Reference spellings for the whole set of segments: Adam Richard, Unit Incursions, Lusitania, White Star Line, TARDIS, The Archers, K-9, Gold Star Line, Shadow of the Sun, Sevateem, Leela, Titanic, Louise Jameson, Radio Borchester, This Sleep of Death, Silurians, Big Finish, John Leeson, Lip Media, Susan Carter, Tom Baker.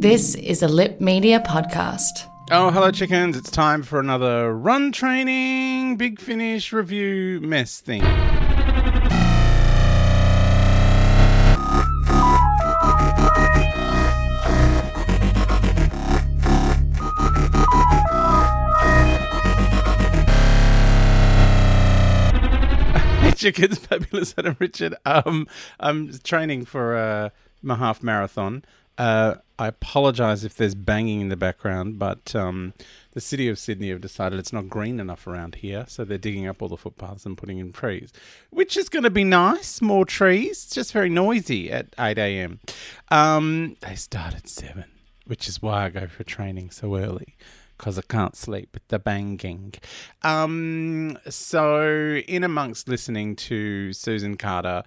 This is a Lip Media podcast. Oh, hello, chickens. It's time for another run training, Big Finish review mess thing. Hey, chickens. Fabulous Adam Richard. I'm training for my half marathon. I apologise if there's banging in the background, but the city of Sydney have decided it's not green enough around here, so they're digging up all the footpaths and putting in trees, which is going to be nice, more trees. It's just very noisy at 8 a.m. They start at 7, which is why I go for training so early, because I can't sleep with the banging. So in amongst listening to Susan Carter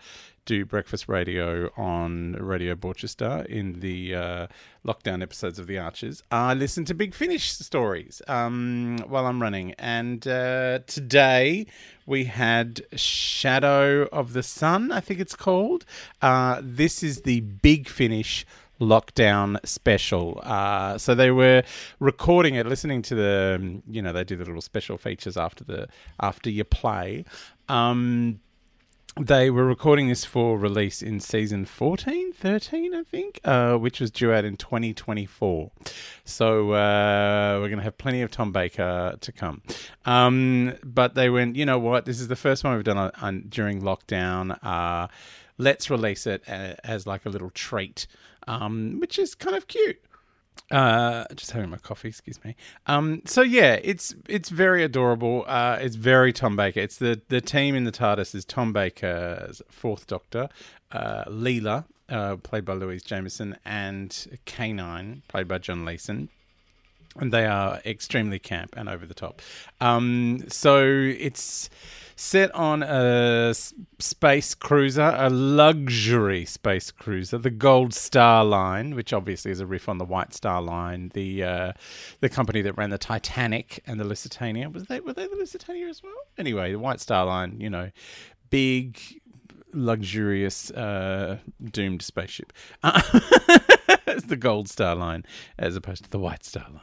do breakfast radio on Radio Borchester in the lockdown episodes of The Archers, I listen to Big Finish stories while I'm running. And today we had Shadow of the Sun, I think it's called. This is the Big Finish lockdown special. So they were recording it, listening to the, you know, they do the little special features after you play. They were recording this for release in season 13, I think, which was due out in 2024. So we're going to have plenty of Tom Baker to come. But they went, you know what, this is the first one we've done on during lockdown. Let's release it as like a little treat, which is kind of cute. Just having my coffee, excuse me. So yeah, it's very adorable. It's very Tom Baker. It's the team in the TARDIS is Tom Baker's Fourth Doctor, Leela, played by Louise Jameson, and K-9, played by John Leeson. And they are extremely camp and over the top. So it's set on a space cruiser, a luxury space cruiser, the Gold Star Line, which obviously is a riff on the White Star Line, the company that ran the Titanic and the Lusitania. Were they the Lusitania as well? Anyway, the White Star Line, you know, big, luxurious, doomed spaceship. It's the Gold Star Line as opposed to the White Star Line.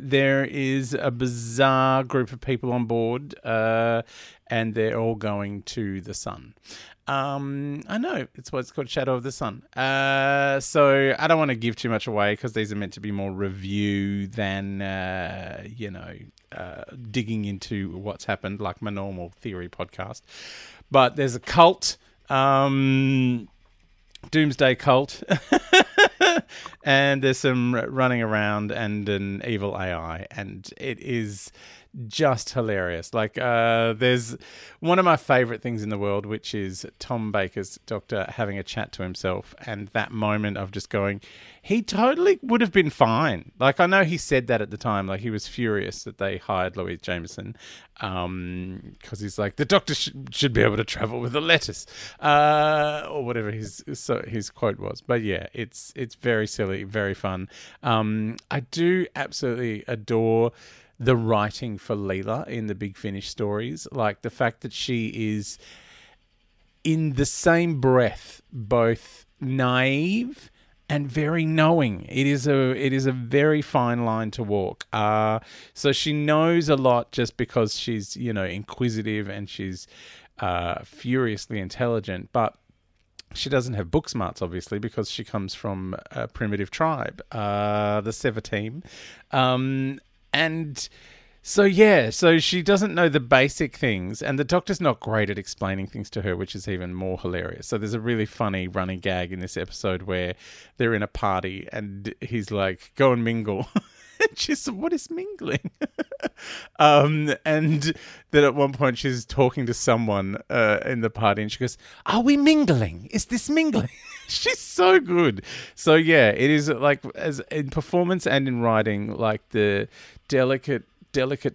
There is a bizarre group of people on board, and they're all going to the sun. I know, it's what's called Shadow of the Sun. So I don't want to give too much away because these are meant to be more review than, digging into what's happened, like my normal theory podcast. But there's a cult, Doomsday cult, and there's some running around and an evil AI, and it is just hilarious. Like, there's one of my favourite things in the world, which is Tom Baker's doctor having a chat to himself, and that moment of just going, he totally would have been fine. Like, I know he said that at the time, like he was furious that they hired Louise Jameson, because he's like, the doctor should be able to travel with a lettuce, or whatever his quote was. But yeah, it's very silly, very fun. I do absolutely adore the writing for Leela in the Big Finish stories. Like the fact that she is in the same breath both naive and very knowing. It is a very fine line to walk. So she knows a lot just because she's, you know, inquisitive and she's furiously intelligent, but she doesn't have book smarts, obviously, because she comes from a primitive tribe, the Sevateem. And so, yeah, so she doesn't know the basic things, and the doctor's not great at explaining things to her, which is even more hilarious. So there's a really funny running gag in this episode where they're in a party and he's like, go and mingle. She's, what is mingling? And then at one point she's talking to someone in the party and she goes, are we mingling? Is this mingling? She's so good. So yeah, it is like, as in performance and in writing, like the delicate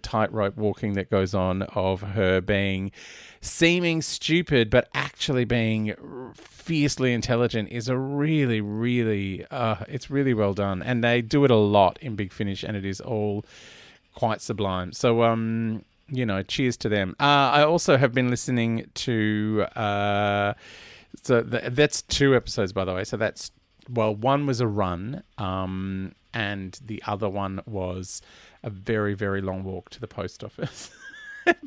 tightrope walking that goes on of her being seeming stupid but actually being fiercely intelligent is a really, really, it's really well done. And they do it a lot in Big Finish, and it is all quite sublime. So, you know, cheers to them. I also have been listening to, so that's two episodes, by the way. So that's, well, one was a run, and the other one was a very, very long walk to the post office.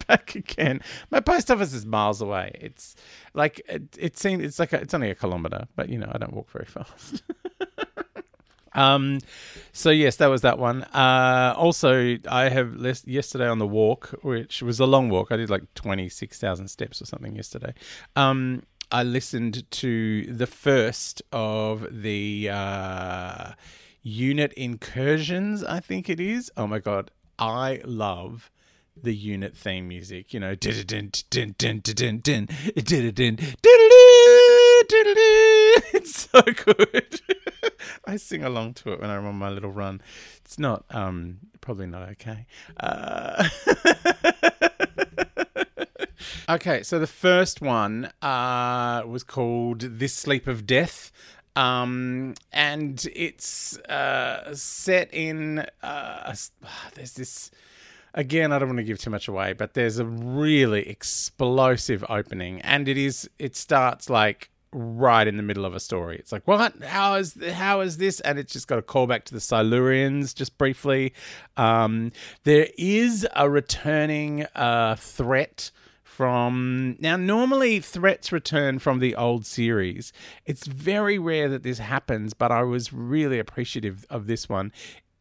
Back again. My post office is miles away. It's like it's only a kilometre, but you know, I don't walk very fast. So yes, that was that one. Also, I have yesterday on the walk, which was a long walk. I did like 26,000 steps or something yesterday. I listened to the first of the Unit Incursions, I think it is. Oh my god, I love the Unit theme music. You know, it's so good. I sing along to it when I'm on my little run. It's not probably not okay. Okay, so the first one was called This Sleep of Death. And it's set in there's this, again, I don't want to give too much away, but there's a really explosive opening, and it starts like right in the middle of a story. It's like, what? How is this? And it's just got a callback to the Silurians just briefly. There is a returning threat. Now, normally threats return from the old series. It's very rare that this happens, but I was really appreciative of this one.